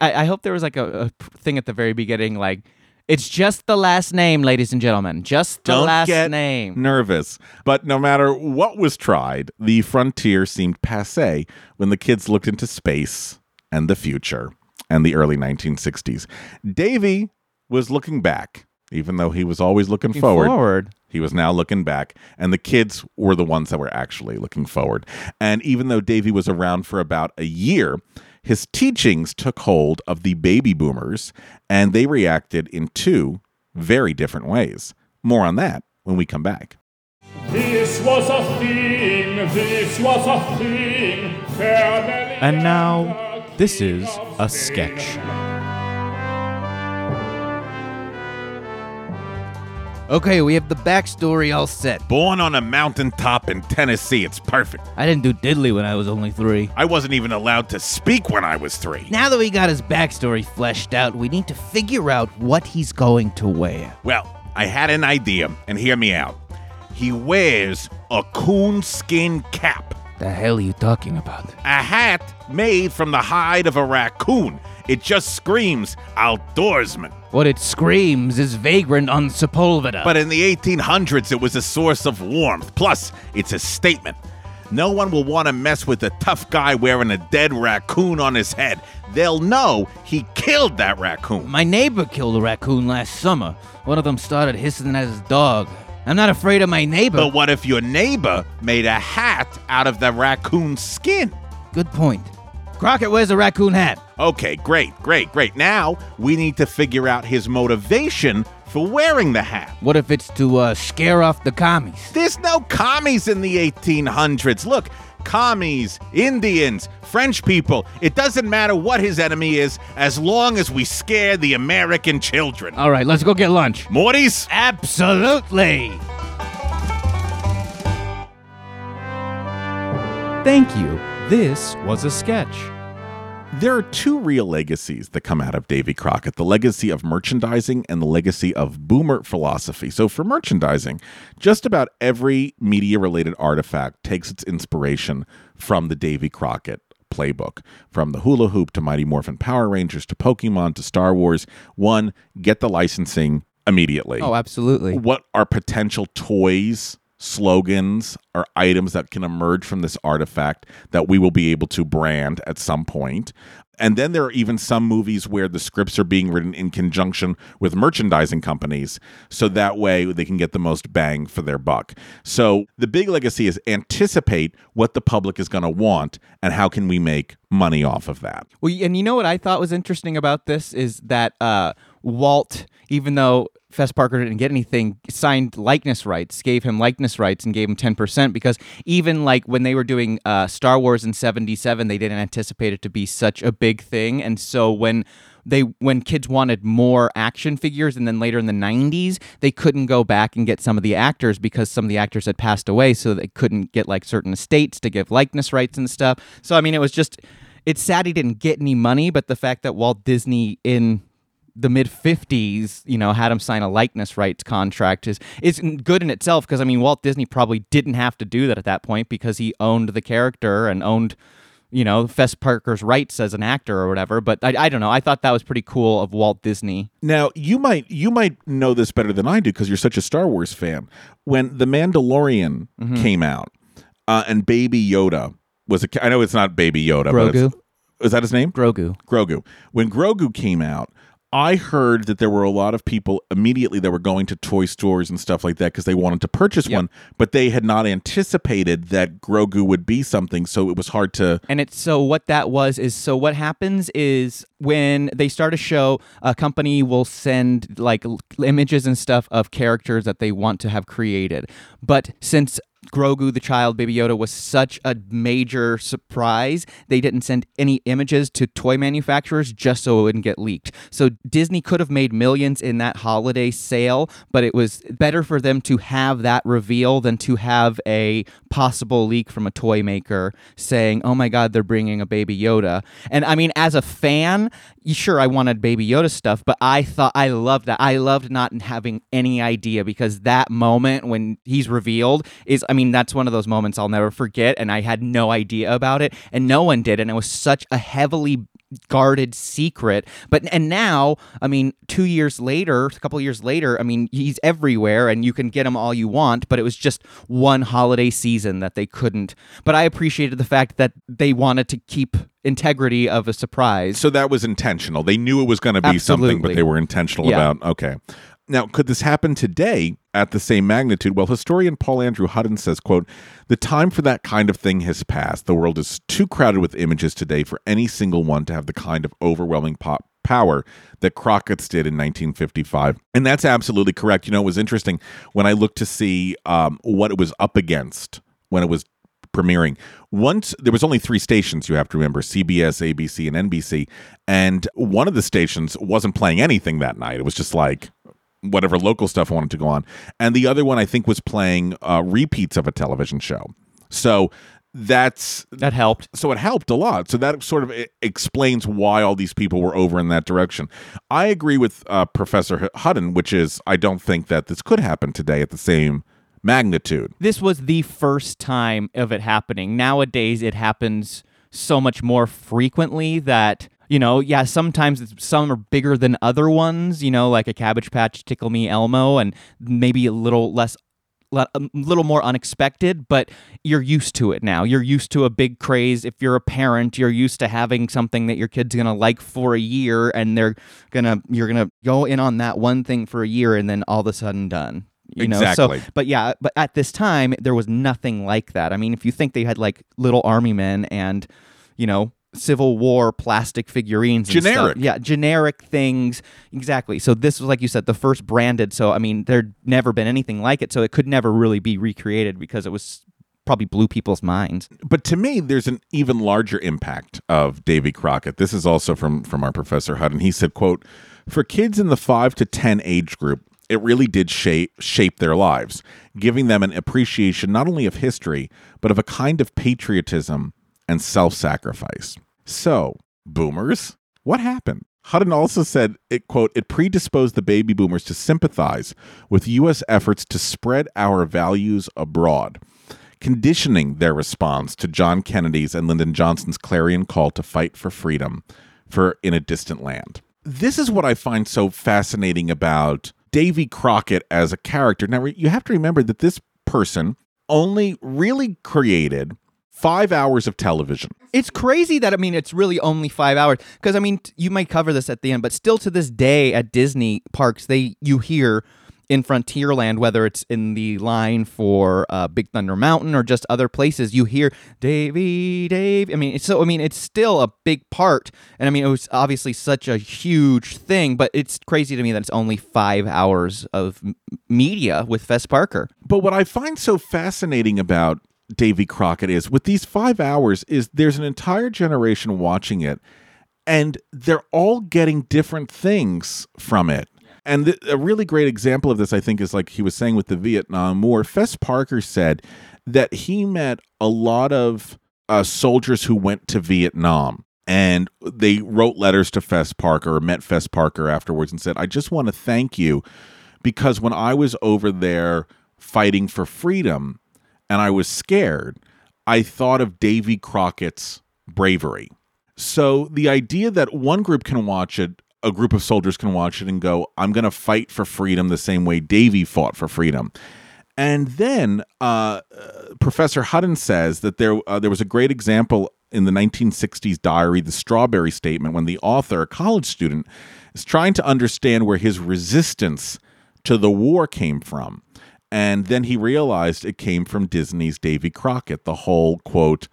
I hope there was like a thing at the very beginning, like, it's just the last name, ladies and gentlemen. Just the last name. Don't get nervous. But no matter what was tried, the frontier seemed passé when the kids looked into space and the future and the early 1960s. Davy was looking back. Even though he was always looking forward, he was now looking back. And the kids were the ones that were actually looking forward. And even though Davy was around for about a year, his teachings took hold of the baby boomers, and they reacted in two very different ways. More on that when we come back. This was a thing, this was a thing. And now, this is a sketch. Okay, we have the backstory all set. Born on a mountaintop in Tennessee, it's perfect. I didn't do diddly when I was only 3. I wasn't even allowed to speak when I was 3. Now that we got his backstory fleshed out, we need to figure out what he's going to wear. Well, I had an idea, and hear me out. He wears a coonskin cap. The hell are you talking about? A hat made from the hide of a raccoon. It just screams outdoorsman. What it screams is vagrant on Sepulveda. But in the 1800s, it was a source of warmth. Plus, it's a statement. No one will want to mess with a tough guy wearing a dead raccoon on his head. They'll know he killed that raccoon. My neighbor killed a raccoon last summer. One of them started hissing at his dog. I'm not afraid of my neighbor. But what if your neighbor made a hat out of the raccoon's skin? Good point. Crockett wears a raccoon hat. Okay, great. Now we need to figure out his motivation for wearing the hat. What if it's to scare off the commies? There's no commies in the 1800s. Look, commies, Indians, French people. It doesn't matter what his enemy is as long as we scare the American children. All right, let's go get lunch. Morty's? Absolutely. Thank you. This was a sketch. There are two real legacies that come out of Davy Crockett, the legacy of merchandising and the legacy of boomer philosophy. So for merchandising, just about every media-related artifact takes its inspiration from the Davy Crockett playbook. From the hula hoop to Mighty Morphin Power Rangers to Pokemon to Star Wars. One, get the licensing immediately. Oh, absolutely. What are potential toys slogans or items that can emerge from this artifact that we will be able to brand at some point. And then there are even some movies where the scripts are being written in conjunction with merchandising companies, so that way they can get the most bang for their buck. So the big legacy is anticipate what the public is going to want and how can we make money off of that. Well, and you know what I thought was interesting about this is that Walt, even though Fess Parker didn't get anything, signed likeness rights, gave him likeness rights and gave him 10%, because even like when they were doing Star Wars in 77, they didn't anticipate it to be such a big thing. And so when kids wanted more action figures, and then later in the 90s, they couldn't go back and get some of the actors because some of the actors had passed away, so they couldn't get like certain estates to give likeness rights and stuff. So, I mean, it was just, it's sad he didn't get any money, but the fact that Walt Disney in the mid-50s, you know, had him sign a likeness rights contract is good in itself, because, I mean, Walt Disney probably didn't have to do that at that point because he owned the character and owned, you know, Fess Parker's rights as an actor or whatever. But I don't know. I thought that was pretty cool of Walt Disney. Now, you might know this better than I do because you're such a Star Wars fan. When The Mandalorian came out and Baby Yoda was I know it's not Baby Yoda. Grogu. Is that his name? Grogu. When Grogu came out, I heard that there were a lot of people immediately that were going to toy stores and stuff like that because they wanted to purchase one, but they had not anticipated that Grogu would be something, so it was hard to... So what happens is when they start a show, a company will send like images and stuff of characters that they want to have created. But since Grogu the child, Baby Yoda, was such a major surprise, they didn't send any images to toy manufacturers just so it wouldn't get leaked. So Disney could have made millions in that holiday sale, but it was better for them to have that reveal than to have a possible leak from a toy maker saying, oh my God, they're bringing a Baby Yoda. And I mean, as a fan, sure, I wanted Baby Yoda stuff, but I loved that. I loved not having any idea, because that moment when he's revealed is, I mean, that's one of those moments I'll never forget, and I had no idea about it, and no one did, and it was such a heavily guarded secret. And now, I mean, a couple years later, I mean, he's everywhere, and you can get him all you want, but it was just one holiday season that they couldn't. But I appreciated the fact that they wanted to keep integrity of a surprise. So that was intentional. They knew it was going to be something, but they were intentional about, okay. Now, could this happen today at the same magnitude? Well, historian Paul Andrew Hutton says, quote, "The time for that kind of thing has passed. The world is too crowded with images today for any single one to have the kind of overwhelming power that Crockett's did in 1955. And that's absolutely correct. You know, it was interesting when I looked to see what it was up against when it was premiering. Once there was only three stations, you have to remember, CBS, ABC, and NBC. And one of the stations wasn't playing anything that night. It was just like whatever local stuff wanted to go on. And the other one, I think, was playing repeats of a television show. So that helped. So it helped a lot. So that sort of explains why all these people were over in that direction. I agree with Professor Hutton, which is, I don't think that this could happen today at the same magnitude. This was the first time of it happening. Nowadays, it happens so much more frequently that... You know, yeah, sometimes some are bigger than other ones, you know, like a Cabbage Patch, Tickle Me Elmo, and maybe a little more unexpected, but you're used to it now. You're used to a big craze. If you're a parent, you're used to having something that your kid's going to like for a year, and you're going to go in on that one thing for a year, and then all of a sudden done. You know, exactly. So, but at this time, there was nothing like that. I mean, if you think they had like Little Army Men and, you know, Civil War plastic figurines and stuff. Yeah, generic things. Exactly. So this was, like you said, the first branded. So, I mean, there'd never been anything like it. So it could never really be recreated because it was probably blew people's minds. But to me, there's an even larger impact of Davy Crockett. This is also from our Professor Hutton. He said, quote, "For kids in the 5 to 10 age group, it really did shape their lives, giving them an appreciation not only of history, but of a kind of patriotism and self-sacrifice." So, boomers, what happened? Hutton also said, it, quote, "It predisposed the baby boomers to sympathize with U.S. efforts to spread our values abroad, conditioning their response to John Kennedy's and Lyndon Johnson's clarion call to fight for freedom for in a distant land." This is what I find so fascinating about Davy Crockett as a character. Now, you have to remember that this person only really created 5 hours of television. It's crazy that, I mean, it's really only 5 hours. Because, I mean, you might cover this at the end, but still to this day at Disney parks, you hear in Frontierland, whether it's in the line for Big Thunder Mountain or just other places, you hear Davy. I mean, it's still a big part. And I mean, it was obviously such a huge thing, but it's crazy to me that it's only 5 hours of media with Fess Parker. But what I find so fascinating about Davy Crockett is with these 5 hours is there's an entire generation watching it and they're all getting different things from it. And a really great example of this, I think, is like he was saying with the Vietnam War. Fess Parker said that he met a lot of soldiers who went to Vietnam, and they wrote letters to Fess Parker or met Fess Parker afterwards and said, I just want to thank you because when I was over there fighting for freedom and I was scared, I thought of Davy Crockett's bravery. So the idea that one group can watch it, a group of soldiers can watch it and go, I'm going to fight for freedom the same way Davy fought for freedom. And then Professor Hutton says that there was a great example in the 1960s diary, The Strawberry Statement, when the author, a college student, is trying to understand where his resistance to the war came from. And then he realized it came from Disney's Davy Crockett, the whole, quote,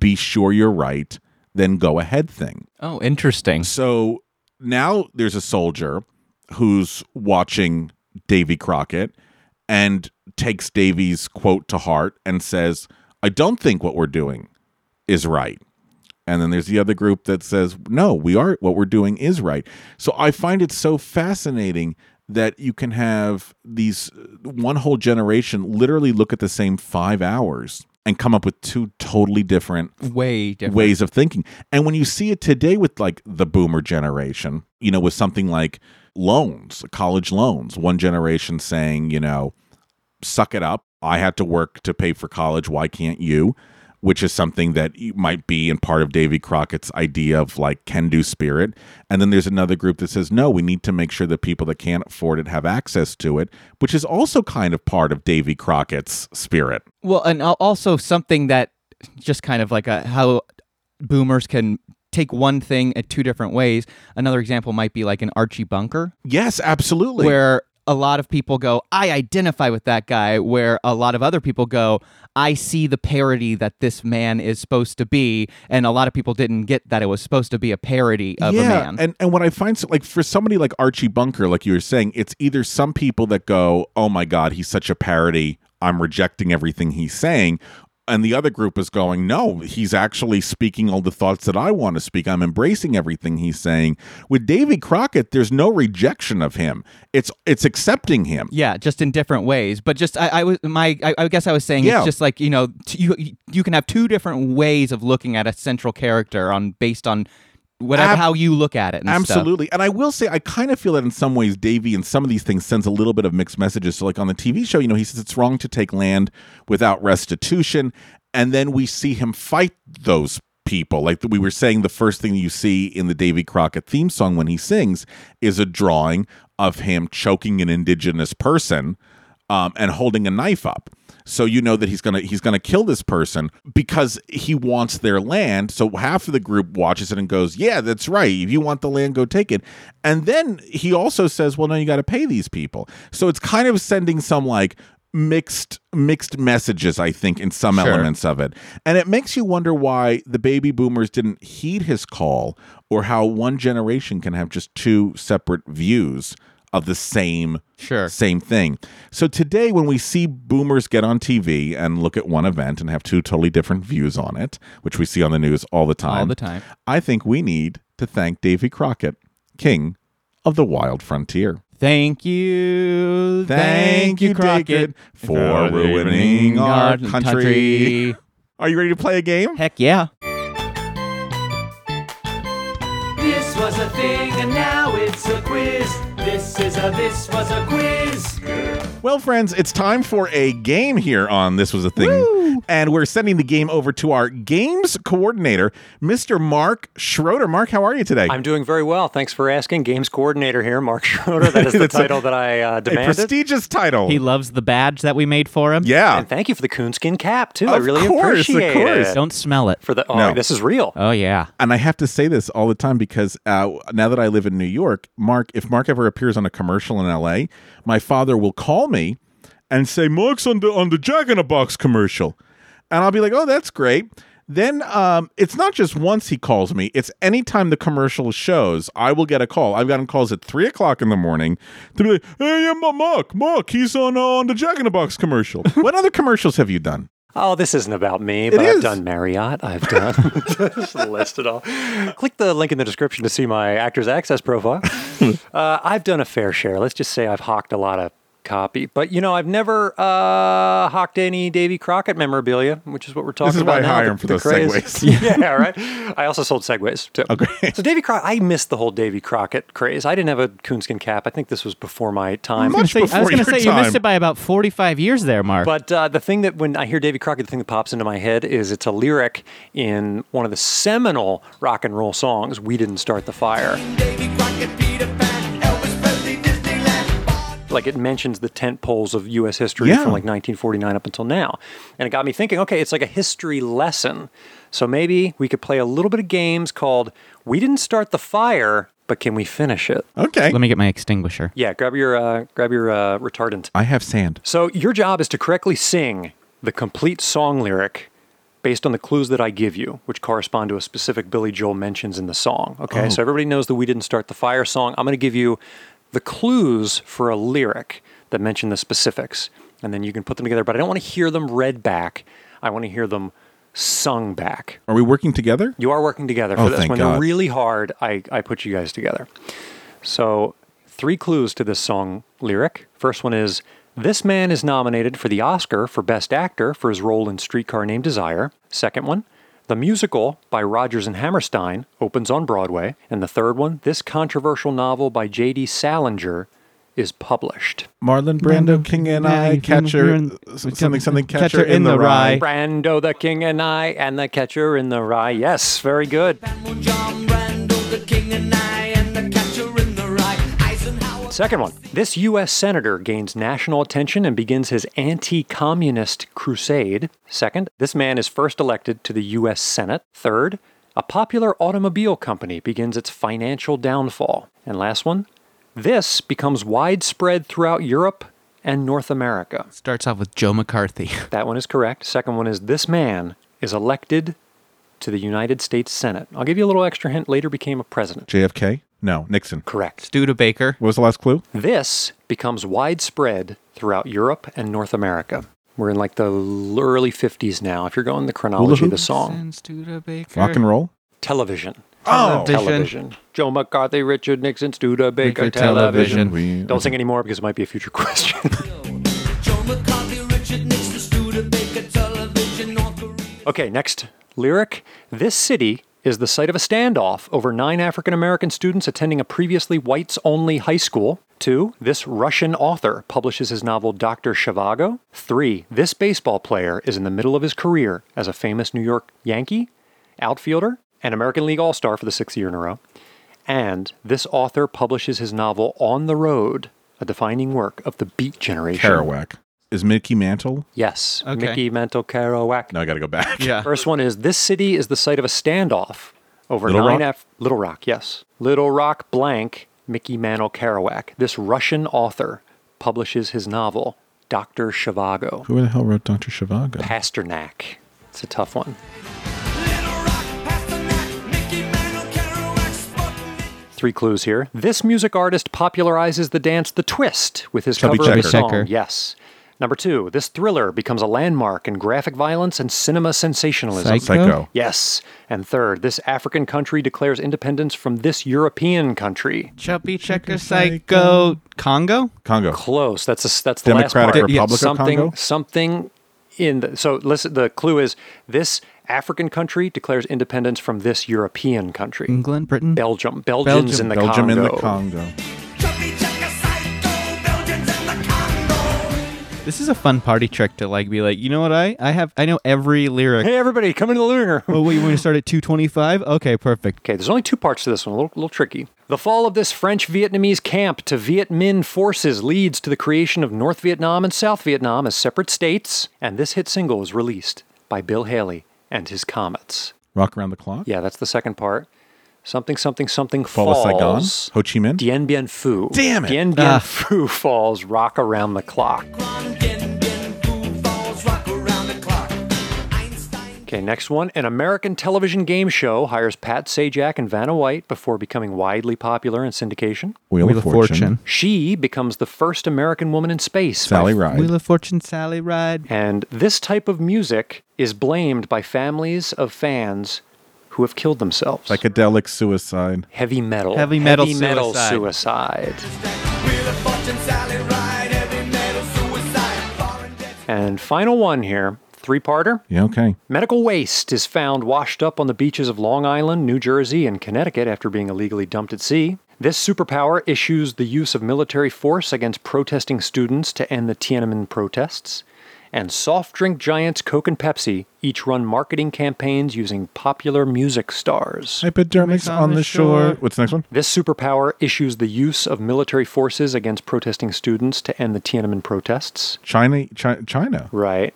be sure you're right, then go ahead thing. Oh, interesting. So now there's a soldier who's watching Davy Crockett and takes Davy's quote to heart and says, I don't think what we're doing is right. And then there's the other group that says, no, what we're doing is right. So I find it so fascinating that you can have these one whole generation literally look at the same 5 hours and come up with two totally different ways of thinking. And when you see it today with like the boomer generation, you know, with something like loans, college loans, one generation saying, you know, suck it up. I had to work to pay for college. Why can't you? Which is something that might be in part of Davy Crockett's idea of like can-do spirit. And then there's another group that says, no, we need to make sure that people that can't afford it have access to it, which is also kind of part of Davy Crockett's spirit. Well, and also something that just kind of like how boomers can take one thing at two different ways. Another example might be like an Archie Bunker. Yes, absolutely. Where a lot of people go, I identify with that guy, where a lot of other people go, I see the parody that this man is supposed to be, and a lot of people didn't get that it was supposed to be a parody of a man. And what I find, so, like for somebody like Archie Bunker, like you were saying, it's either some people that go, oh my God, he's such a parody, I'm rejecting everything he's saying, and the other group is going, no, he's actually speaking all the thoughts that I want to speak. I'm embracing everything he's saying. With Davy Crockett, there's no rejection of him. It's accepting him. Yeah, just in different ways. But just I guess I was saying yeah. It's just like, you know, you can have two different ways of looking at a central character based on whatever how you look at it and absolutely stuff. And I will say I kind of feel that in some ways Davy in some of these things sends a little bit of mixed messages. So like on the TV show, you know, he says it's wrong to take land without restitution, and then we see him fight those people. Like we were saying, the first thing you see in the Davy Crockett theme song when he sings is a drawing of him choking an indigenous person and holding a knife up. So you know that he's gonna kill this person because he wants their land. So half of the group watches it and goes, yeah, that's right. If you want the land, go take it. And then he also says, well, no, you got to pay these people. So it's kind of sending some like mixed messages, I think, in some elements of it. And it makes you wonder why the baby boomers didn't heed his call, or how one generation can have just two separate views of the same thing. So today, when we see boomers get on TV and look at one event and have two totally different views on it, which we see on the news all the time, I think we need to thank Davy Crockett, king of the wild frontier. Thank you, Crockett, for ruining our country. Are you ready to play a game? Heck yeah. This was a thing, and now it's a quiz. This quizzer, this was a quiz. Well, friends, it's time for a game here on This Was a Thing. Woo! And we're sending the game over to our games coordinator, Mr. Mark Schroeder. Mark, how are you today? I'm doing very well. Thanks for asking. Games coordinator here, Mark Schroeder. That is the title that I demanded. A prestigious title. He loves the badge that we made for him. Yeah. And thank you for the coonskin cap, too. I really appreciate it. Don't smell it. No. This is real. Oh, yeah. And I have to say this all the time because now that I live in New York, if Mark ever appears on a commercial in L.A., my father will call me and say, Mark's on the Jack-in-a-Box commercial. And I'll be like, oh, that's great. Then it's not just once he calls me. It's anytime the commercial shows, I will get a call. I've gotten calls at 3 o'clock in the morning to be like, hey, yeah, Mark, he's on the Jack-in-a-Box commercial. What other commercials have you done? Oh, this isn't about me, but I've done Marriott. I've done just list it all. Click the link in the description to see my Actors Access profile. I've done a fair share. Let's just say I've hawked a lot of copy. But, I've never hawked any Davy Crockett memorabilia, which is what we're talking about now. This is why I hire him for those segues. Yeah, right? I also sold segues, too. Okay. So Davy Crockett, I missed the whole Davy Crockett craze. I didn't have a coonskin cap. I think this was before my time. I was going to say you missed it by about 45 years there, Mark. But the thing that when I hear Davy Crockett, the thing that pops into my head is it's a lyric in one of the seminal rock and roll songs, We Didn't Start the Fire. Davy Crockett, Peter Pan, Elvis Presley, like it mentions the tent poles of U.S. history from like 1949 up until now. And it got me thinking, okay, it's like a history lesson. So maybe we could play a little bit of games called We Didn't Start the Fire, but Can We Finish It? Okay. Let me get my extinguisher. Yeah, grab your retardant. I have sand. So your job is to correctly sing the complete song lyric based on the clues that I give you, which correspond to a specific Billy Joel mentions in the song. Okay, so everybody knows the We Didn't Start the Fire song. I'm going to give you the clues for a lyric that mention the specifics, and then you can put them together. But I don't want to hear them read back. I want to hear them sung back. Are we working together? You are working together for this. Thank God. They're really hard, I put you guys together. So 3 clues to this song lyric. First one is, this man is nominated for the Oscar for Best Actor for his role in Streetcar Named Desire. Second one, the musical by Rodgers and Hammerstein opens on Broadway. And the third one, this controversial novel by J.D. Salinger is published. Marlon Brando, King and I, catcher in the rye. Brando, the King and I, and the catcher in the rye. Yes, very good. John Brando, the King and I, and the catcher in the rye. Second one, this U.S. senator gains national attention and begins his anti-communist crusade. Second, this man is first elected to the U.S. Senate. Third, a popular automobile company begins its financial downfall. And last one, this becomes widespread throughout Europe and North America. Starts off with Joe McCarthy. That one is correct. Second one is, this man is elected to the United States Senate. I'll give you a little extra hint, later became a president. JFK? No, Nixon. Correct. Studebaker. What was the last clue? This becomes widespread throughout Europe and North America. We're in like the early 50s now, if you're going the chronology of the song. Rock and roll? Television. Oh! Television. Joe McCarthy, Richard Nixon, Studebaker, television. Don't sing anymore because it might be a future question. Joe McCarthy, Richard Nixon, Studebaker, television, North Korea. Okay, next lyric. This city is the site of a standoff over 9 African-American students attending a previously whites-only high school. 2, this Russian author publishes his novel Dr. Zhivago. 3, this baseball player is in the middle of his career as a famous New York Yankee, outfielder, and American League All-Star for the 6th year in a row. And this author publishes his novel On the Road, a defining work of the Beat Generation. Kerouac. Is Mickey Mantle? Yes. Okay. Mickey Mantle, Kerouac. No, I got to go back. Yeah. First one is, this city is the site of a standoff over Little Rock, yes. Little Rock blank, Mickey Mantle, Kerouac. This Russian author publishes his novel, Dr. Zhivago. Who the hell wrote Dr. Zhivago? Pasternak. It's a tough one. Little Rock, Pasternak, Mickey Mantle, Kerouac, Sputnik. 3 clues here. This music artist popularizes the dance The Twist with his cover of his song. Yes. Number 2, this thriller becomes a landmark in graphic violence and cinema sensationalism. Psycho. Yes. And 3rd, this African country declares independence from this European country. Chubby Checker Psycho. Congo? Congo. Close. That's the Democratic last part. Republic something, of Congo? Something in the... So listen, the clue is, this African country declares independence from this European country. England, Britain? Belgium. Belgians in the Congo. Belgium in the Congo. Chubby Checker Psycho. This is a fun party trick to like be like, you know what, I know every lyric. Hey, everybody, come into the living room. Oh, wait, you want to start at 225? Okay, perfect. Okay, there's only two parts to this one, a little tricky. The fall of this French-Vietnamese camp to Viet Minh forces leads to the creation of North Vietnam and South Vietnam as separate states, and this hit single was released by Bill Haley and his Comets. Rock Around the Clock? Yeah, that's the second part. Something, something, something falls. Fall of Saigon? Ho Chi Minh? Dien Bien Phu. Damn it! Dien Bien Phu falls, rock around the clock. Okay, next one. An American television game show hires Pat Sajak and Vanna White before becoming widely popular in syndication. Wheel of Fortune. She becomes the first American woman in space. Sally Ride. Wheel of Fortune, Sally Ride. And this type of music is blamed by families of fans who have killed themselves. Psychedelic suicide. Heavy metal. Heavy metal suicide. And final one here. Three-parter. Yeah, okay. Medical waste is found washed up on the beaches of Long Island, New Jersey, and Connecticut after being illegally dumped at sea. This superpower issues the use of military force against protesting students to end the Tiananmen protests. And soft drink giants Coke and Pepsi each run marketing campaigns using popular music stars. Hypodermics on the shore. What's the next one? This superpower issues the use of military forces against protesting students to end the Tiananmen protests. China. Right.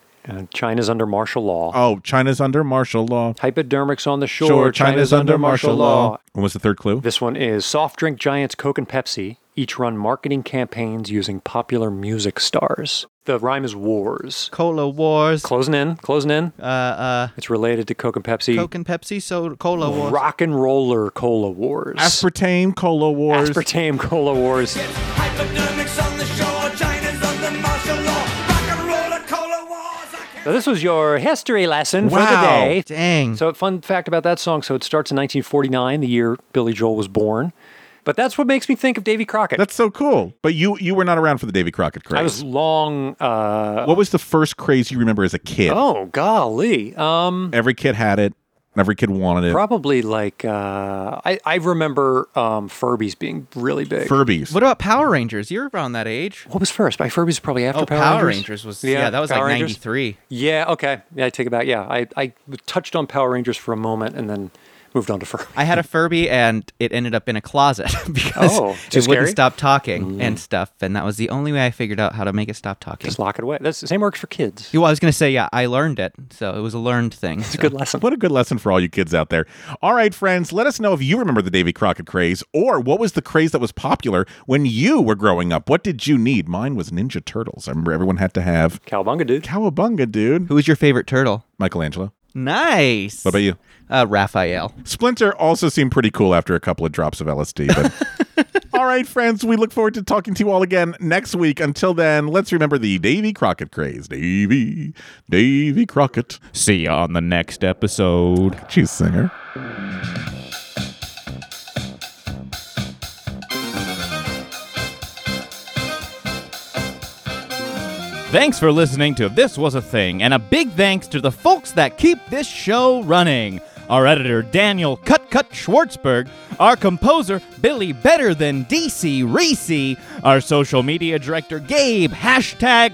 China's under martial law. Oh, China's under martial law. Hypodermics on the shore. China's under martial law. And what's the third clue? This one is soft drink giants Coke and Pepsi each run marketing campaigns using popular music stars. The rhyme is wars. Cola wars. Closing in. It's related to Coke and Pepsi. Coke and Pepsi, so cola wars. Rock and roller cola wars. Aspartame cola wars. Hypodermics on the shore. China's under martial law. So this was your history lesson for the day. Dang. So fun fact about that song. So it starts in 1949, the year Billy Joel was born. But that's what makes me think of Davy Crockett. That's so cool. But you were not around for the Davy Crockett craze. I was long... What was the first craze you remember as a kid? Oh, golly. Every kid had it. Every kid wanted it. Probably like, I remember Furbies being really big. Furbies. What about Power Rangers? You're around that age. What was first? By Furbies probably after Power Rangers. Was, yeah, that was Power like Rangers. 93. Yeah, okay. Yeah, I take it back. Yeah, I touched on Power Rangers for a moment and then moved on to Furby. I had a Furby and it ended up in a closet because it wouldn't stop talking and stuff. And that was the only way I figured out how to make it stop talking. Just lock it away. That's the same works for kids. Well, I was going to say, yeah, I learned it. So it was a learned thing. It's a good lesson. What a good lesson for all you kids out there. All right, friends, let us know if you remember the Davy Crockett craze or what was the craze that was popular when you were growing up. What did you need? Mine was Ninja Turtles. I remember everyone had to have. Cowabunga, dude. Who was your favorite turtle? Michelangelo. Nice. What about you? Raphael. Splinter also seemed pretty cool after a couple of drops of LSD. But... All right, friends, we look forward to talking to you all again next week. Until then, let's remember the Davy Crockett craze. Davy Crockett. See you on the next episode. Cheers, singer. Thanks for listening to This Was a Thing, and a big thanks to the folks that keep this show running. Our editor, Daniel Cut Schwartzberg. Our composer, Billy Better Than DC Reese. Our social media director, Gabe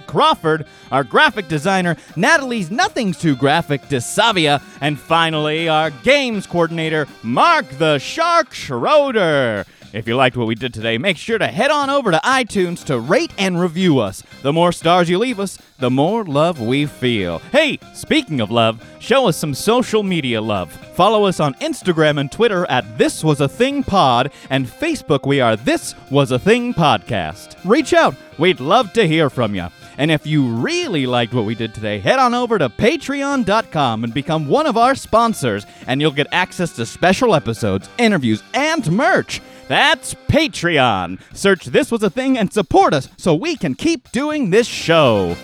#Crawford. Our graphic designer, Natalie's Nothing's Too Graphic DeSavia. And finally, our games coordinator, Mark the Shark Schroeder. If you liked what we did today, make sure to head on over to iTunes to rate and review us. The more stars you leave us, the more love we feel. Hey, speaking of love, show us some social media love. Follow us on Instagram and Twitter at This Was a Thing Pod, and Facebook we are This Was a Thing Podcast. Reach out. We'd love to hear from you. And if you really liked what we did today, head on over to Patreon.com and become one of our sponsors, and you'll get access to special episodes, interviews, and merch. That's Patreon. Search This Was a Thing and support us so we can keep doing this show.